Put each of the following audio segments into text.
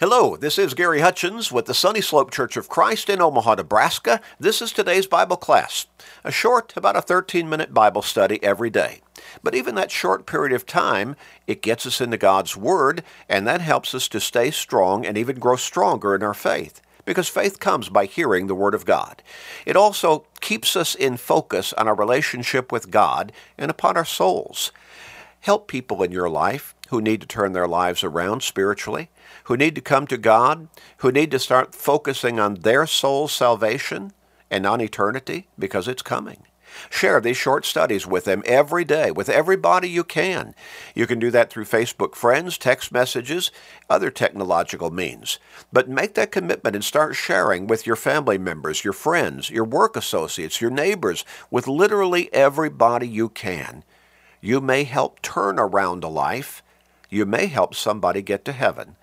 Hello, this is Gary Hutchins with the Sunny Slope Church of Christ in Omaha, Nebraska. This is today's Bible class, a short, about a 13-minute Bible study every day. But even that short period of time, it gets us into God's Word, and that helps us to stay strong and even grow stronger in our faith, because faith comes by hearing the Word of God. It also keeps us in focus on our relationship with God and upon our souls. Help people in your life who need to turn their lives around spiritually, who need to come to God, who need to start focusing on their soul's salvation and on eternity, because it's coming. Share these short studies with them every day, with everybody you can. You can do that through Facebook friends, text messages, other technological means. But make that commitment and start sharing with your family members, your friends, your work associates, your neighbors, with literally everybody you can. You may help turn around a life. You may help somebody get to heaven.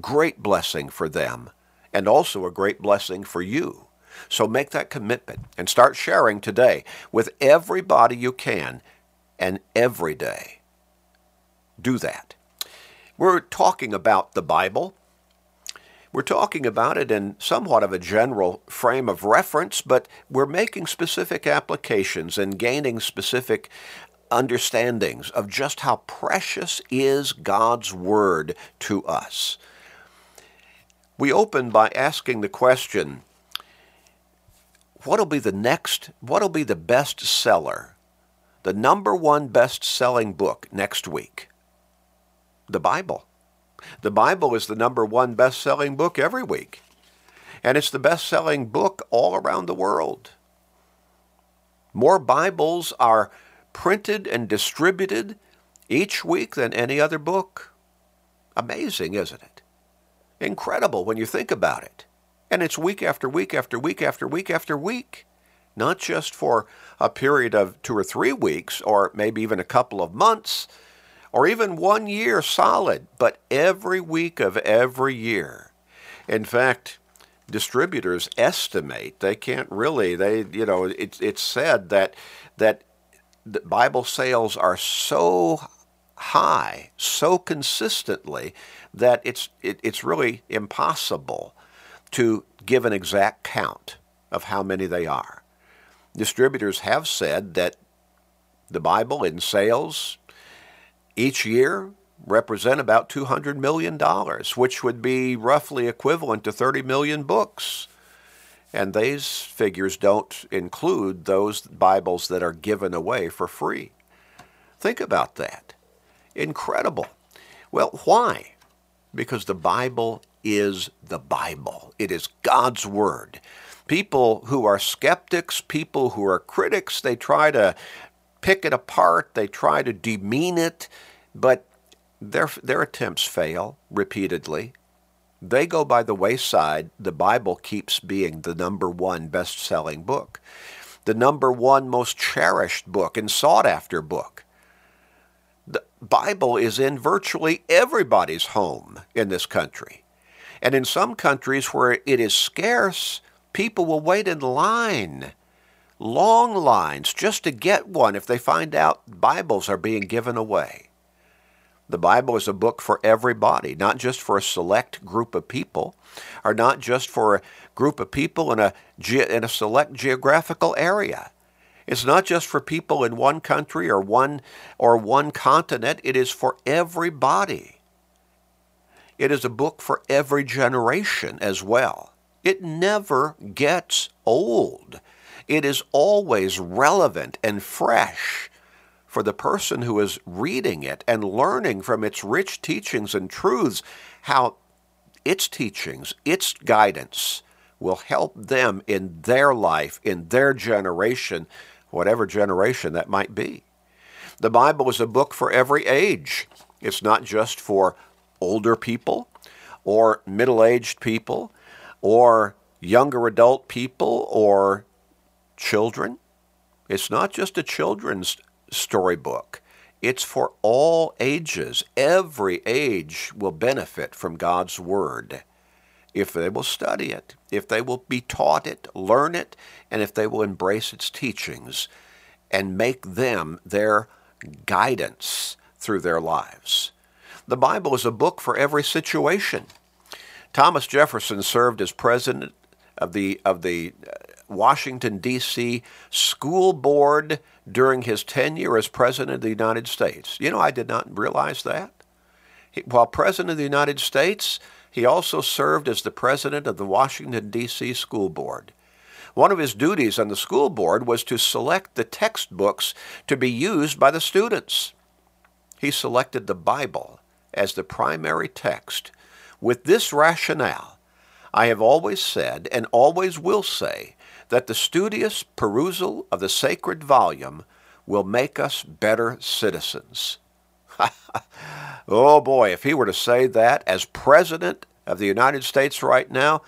Great blessing for them, and also a great blessing for you. So make that commitment and start sharing today with everybody you can, and every day. Do that. We're talking about the Bible. We're talking about it in somewhat of a general frame of reference, but we're making specific applications and gaining specific understandings of just how precious is God's Word to us. We open by asking the question, what'll be the best seller, the number one best-selling book next week? The Bible. The Bible is the number one best-selling book every week, and it's the best-selling book all around the world. More Bibles are printed and distributed each week than any other book. Amazing, isn't it? Incredible when you think about it. And it's week after week after week after week after week, not just for a period of 2 or 3 weeks, or maybe even a couple of months, or even 1 year solid, but every week of every year. In fact, distributors estimate, it's said that the Bible sales are so high, so consistently, that it's really impossible to give an exact count of how many they are. Distributors have said that the Bible in sales each year represent about $200 million, which would be roughly equivalent to 30 million books. And these figures don't include those Bibles that are given away for free. Think about that. Incredible. Well, why? Because the Bible is the Bible. It is God's Word. People who are skeptics, people who are critics, they try to pick it apart, they try to demean it, but their attempts fail repeatedly. They go by the wayside. The Bible keeps being the number one best-selling book, the number one most cherished book and sought-after book. The Bible is in virtually everybody's home in this country. And in some countries where it is scarce, people will wait in line, long lines, just to get one if they find out Bibles are being given away. The Bible is a book for everybody, not just for a select group of people, or not just for a group of people in a select geographical area. It's not just for people in one country or one continent. It is for everybody. It is a book for every generation as well. It never gets old. It is always relevant and fresh for the person who is reading it and learning from its rich teachings and truths how its teachings, its guidance will help them in their life, in their generation, whatever generation that might be. The Bible is a book for every age. It's not just for older people, or middle-aged people, or younger adult people, or children. It's not just a children's storybook. It's for all ages. Every age will benefit from God's Word if they will study it, if they will be taught it, learn it, and if they will embrace its teachings and make them their guidance through their lives. The Bible is a book for every situation. Thomas Jefferson served as president of the Washington, D.C. School Board during his tenure as president of the United States. You know, I did not realize that. While president of the United States, he also served as the president of the Washington, D.C. School Board. One of his duties on the school board was to select the textbooks to be used by the students. He selected the Bible as the primary text. With this rationale, I have always said and always will say that the studious perusal of the sacred volume will make us better citizens. Oh boy, if he were to say that as President of the United States right now,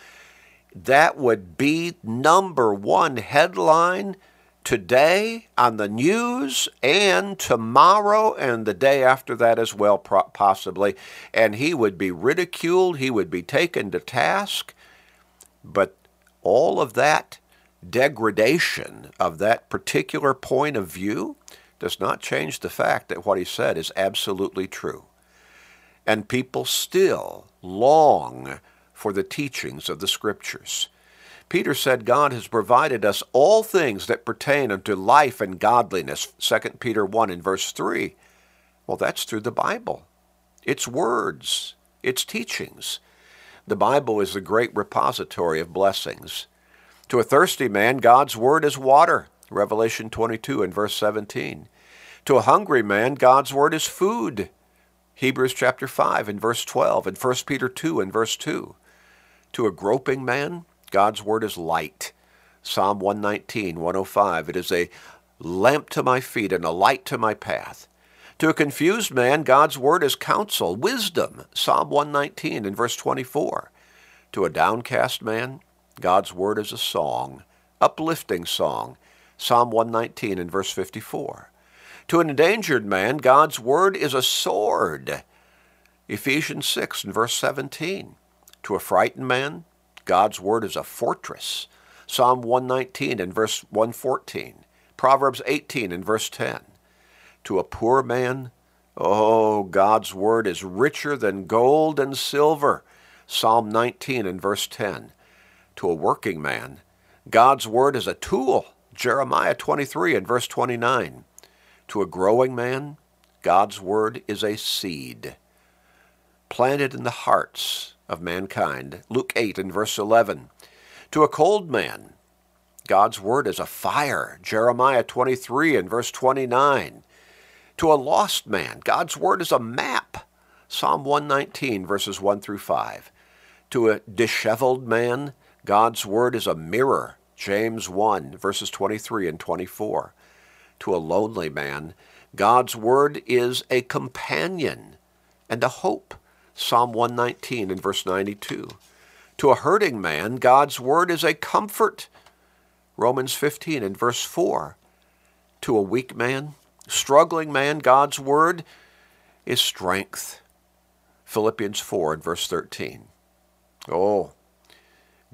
that would be #1 headline today on the news and tomorrow and the day after that as well, possibly. And he would be ridiculed. He would be taken to task. But all of that degradation of that particular point of view does not change the fact that what he said is absolutely true. And people still long for the teachings of the Scriptures. Peter said, God has provided us all things that pertain unto life and godliness, 2 Peter 1 and verse 3. Well, that's through the Bible. It's words. It's teachings. The Bible is the great repository of blessings. To a thirsty man, God's word is water, Revelation 22 and verse 17. To a hungry man, God's word is food, Hebrews chapter 5 and verse 12, and 1 Peter 2 and verse 2. To a groping man, God's word is light. Psalm 119, 105, it is a lamp to my feet and a light to my path. To a confused man, God's word is counsel, wisdom, Psalm 119 and verse 24. To a downcast man, God's word is a song, uplifting song, Psalm 119 and verse 54. To an endangered man, God's word is a sword, Ephesians 6 and verse 17. To a frightened man, God's word is a fortress, Psalm 119 and verse 114, Proverbs 18 and verse 10. To a poor man, oh, God's word is richer than gold and silver, Psalm 19 and verse 10. To a working man, God's word is a tool, Jeremiah 23 and verse 29. To a growing man, God's word is a seed, planted in the hearts of mankind, Luke 8 and verse 11. To a cold man, God's word is a fire, Jeremiah 23 and verse 29. To a lost man, God's word is a map, Psalm 119 verses 1 through 5. To a disheveled man, God's word is a mirror, James 1 verses 23 and 24. To a lonely man, God's word is a companion and a hope, Psalm 119 and verse 92. To a hurting man, God's word is a comfort, Romans 15 and verse 4. To a weak man, struggling man, God's word is strength, Philippians 4 and verse 13. Oh,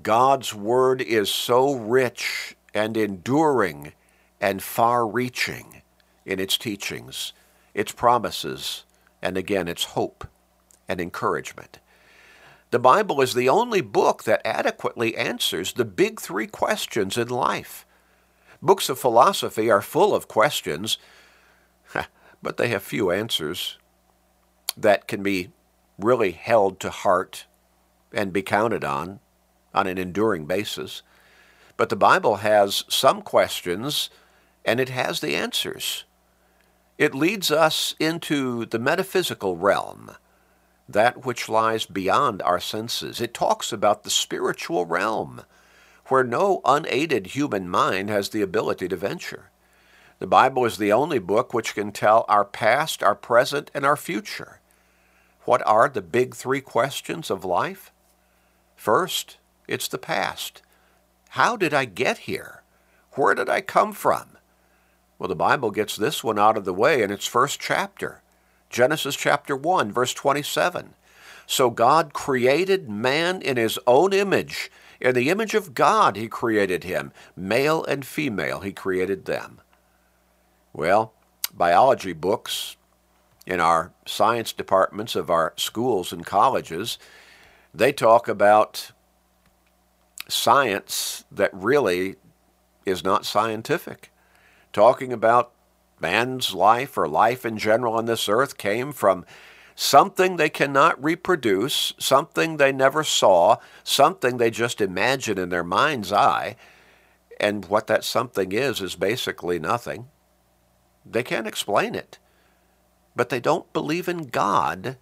God's word is so rich and enduring and far-reaching in its teachings, its promises, and again, its hope and encouragement. The Bible is the only book that adequately answers the big three questions in life. Books of philosophy are full of questions, but they have few answers that can be really held to heart and be counted on an enduring basis. But the Bible has some questions, and it has the answers. It leads us into the metaphysical realm, that which lies beyond our senses. It talks about the spiritual realm, where no unaided human mind has the ability to venture. The Bible is the only book which can tell our past, our present, and our future. What are the big three questions of life? First, it's the past. How did I get here? Where did I come from? Well, the Bible gets this one out of the way in its first chapter. Genesis chapter 1, verse 27. So God created man in his own image. In the image of God he created him. Male and female he created them. Well, biology books in our science departments of our schools and colleges They talk about science that really is not scientific, talking about man's life or life in general on this earth came from something they cannot reproduce, something they never saw, something they just imagine in their mind's eye, and what that something is basically nothing. They can't explain it, but they don't believe in God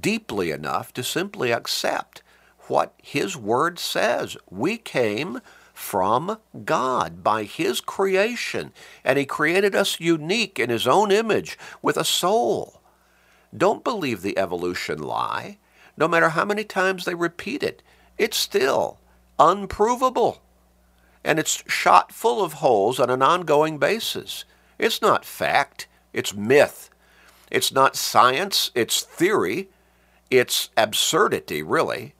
deeply enough to simply accept what His Word says. We came from God by His creation, and He created us unique in His own image with a soul. Don't believe the evolution lie. No matter how many times they repeat it, it's still unprovable, and it's shot full of holes on an ongoing basis. It's not fact, it's myth. It's not science, it's theory. It's absurdity, really.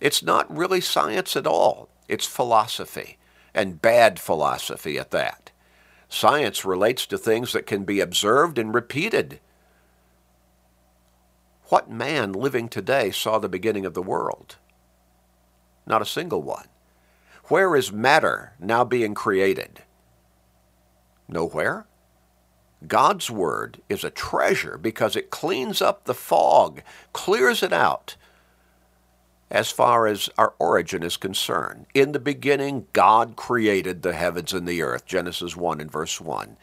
It's not really science at all. It's philosophy, and bad philosophy at that. Science relates to things that can be observed and repeated. What man living today saw the beginning of the world? Not a single one. Where is matter now being created? Nowhere. God's Word is a treasure because it cleans up the fog, clears it out as far as our origin is concerned. In the beginning, God created the heavens and the earth, Genesis 1 and verse 1.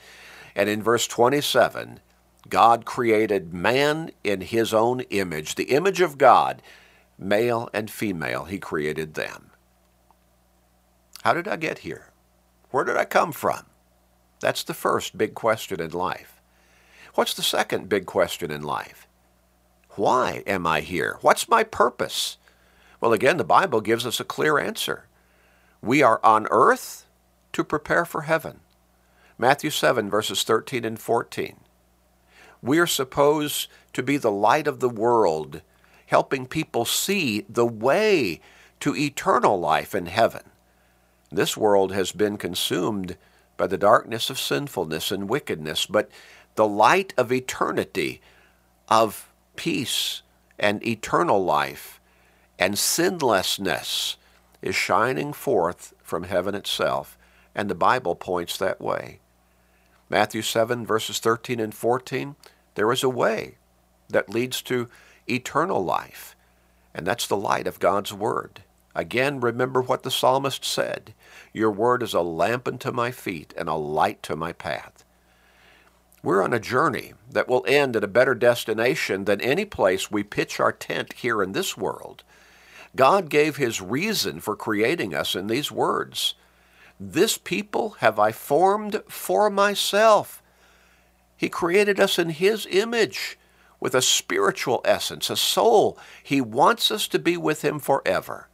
And in verse 27, God created man in His own image, the image of God, male and female, He created them. How did I get here? Where did I come from? That's the first big question in life. What's the second big question in life? Why am I here? What's my purpose? Well, again, the Bible gives us a clear answer. We are on earth to prepare for heaven. Matthew 7, verses 13 and 14. We are supposed to be the light of the world, helping people see the way to eternal life in heaven. This world has been consumed by the darkness of sinfulness and wickedness, but the light of eternity, of peace and eternal life and sinlessness is shining forth from heaven itself, and the Bible points that way. Matthew 7, verses 13 and 14, there is a way that leads to eternal life, and that's the light of God's Word. Again, remember what the psalmist said, "Your word is a lamp unto my feet and a light to my path." We're on a journey that will end at a better destination than any place we pitch our tent here in this world. God gave His reason for creating us in these words, "This people have I formed for myself." He created us in His image with a spiritual essence, a soul. He wants us to be with Him forever.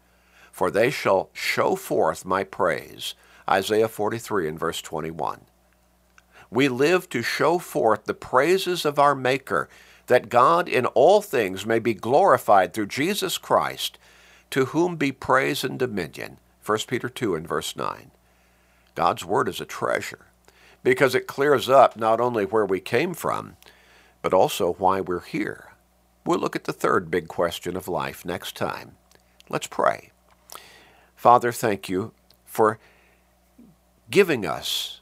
"For they shall show forth my praise," Isaiah 43 and verse 21. We live to show forth the praises of our Maker, that God in all things may be glorified through Jesus Christ, to whom be praise and dominion, 1 Peter 2 and verse 9. God's Word is a treasure because it clears up not only where we came from, but also why we're here. We'll look at the third big question of life next time. Let's pray. Father, thank You for giving us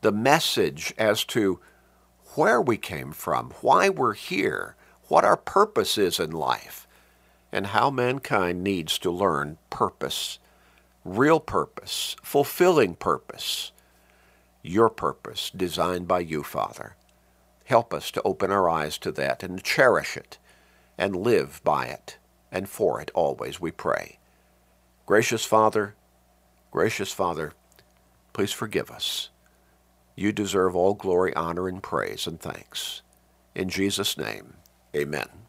the message as to where we came from, why we're here, what our purpose is in life, and how mankind needs to learn purpose, real purpose, fulfilling purpose, Your purpose designed by You, Father. Help us to open our eyes to that and cherish it and live by it and for it always, we pray. Gracious Father, please forgive us. You deserve all glory, honor, and praise and thanks. In Jesus' name, amen.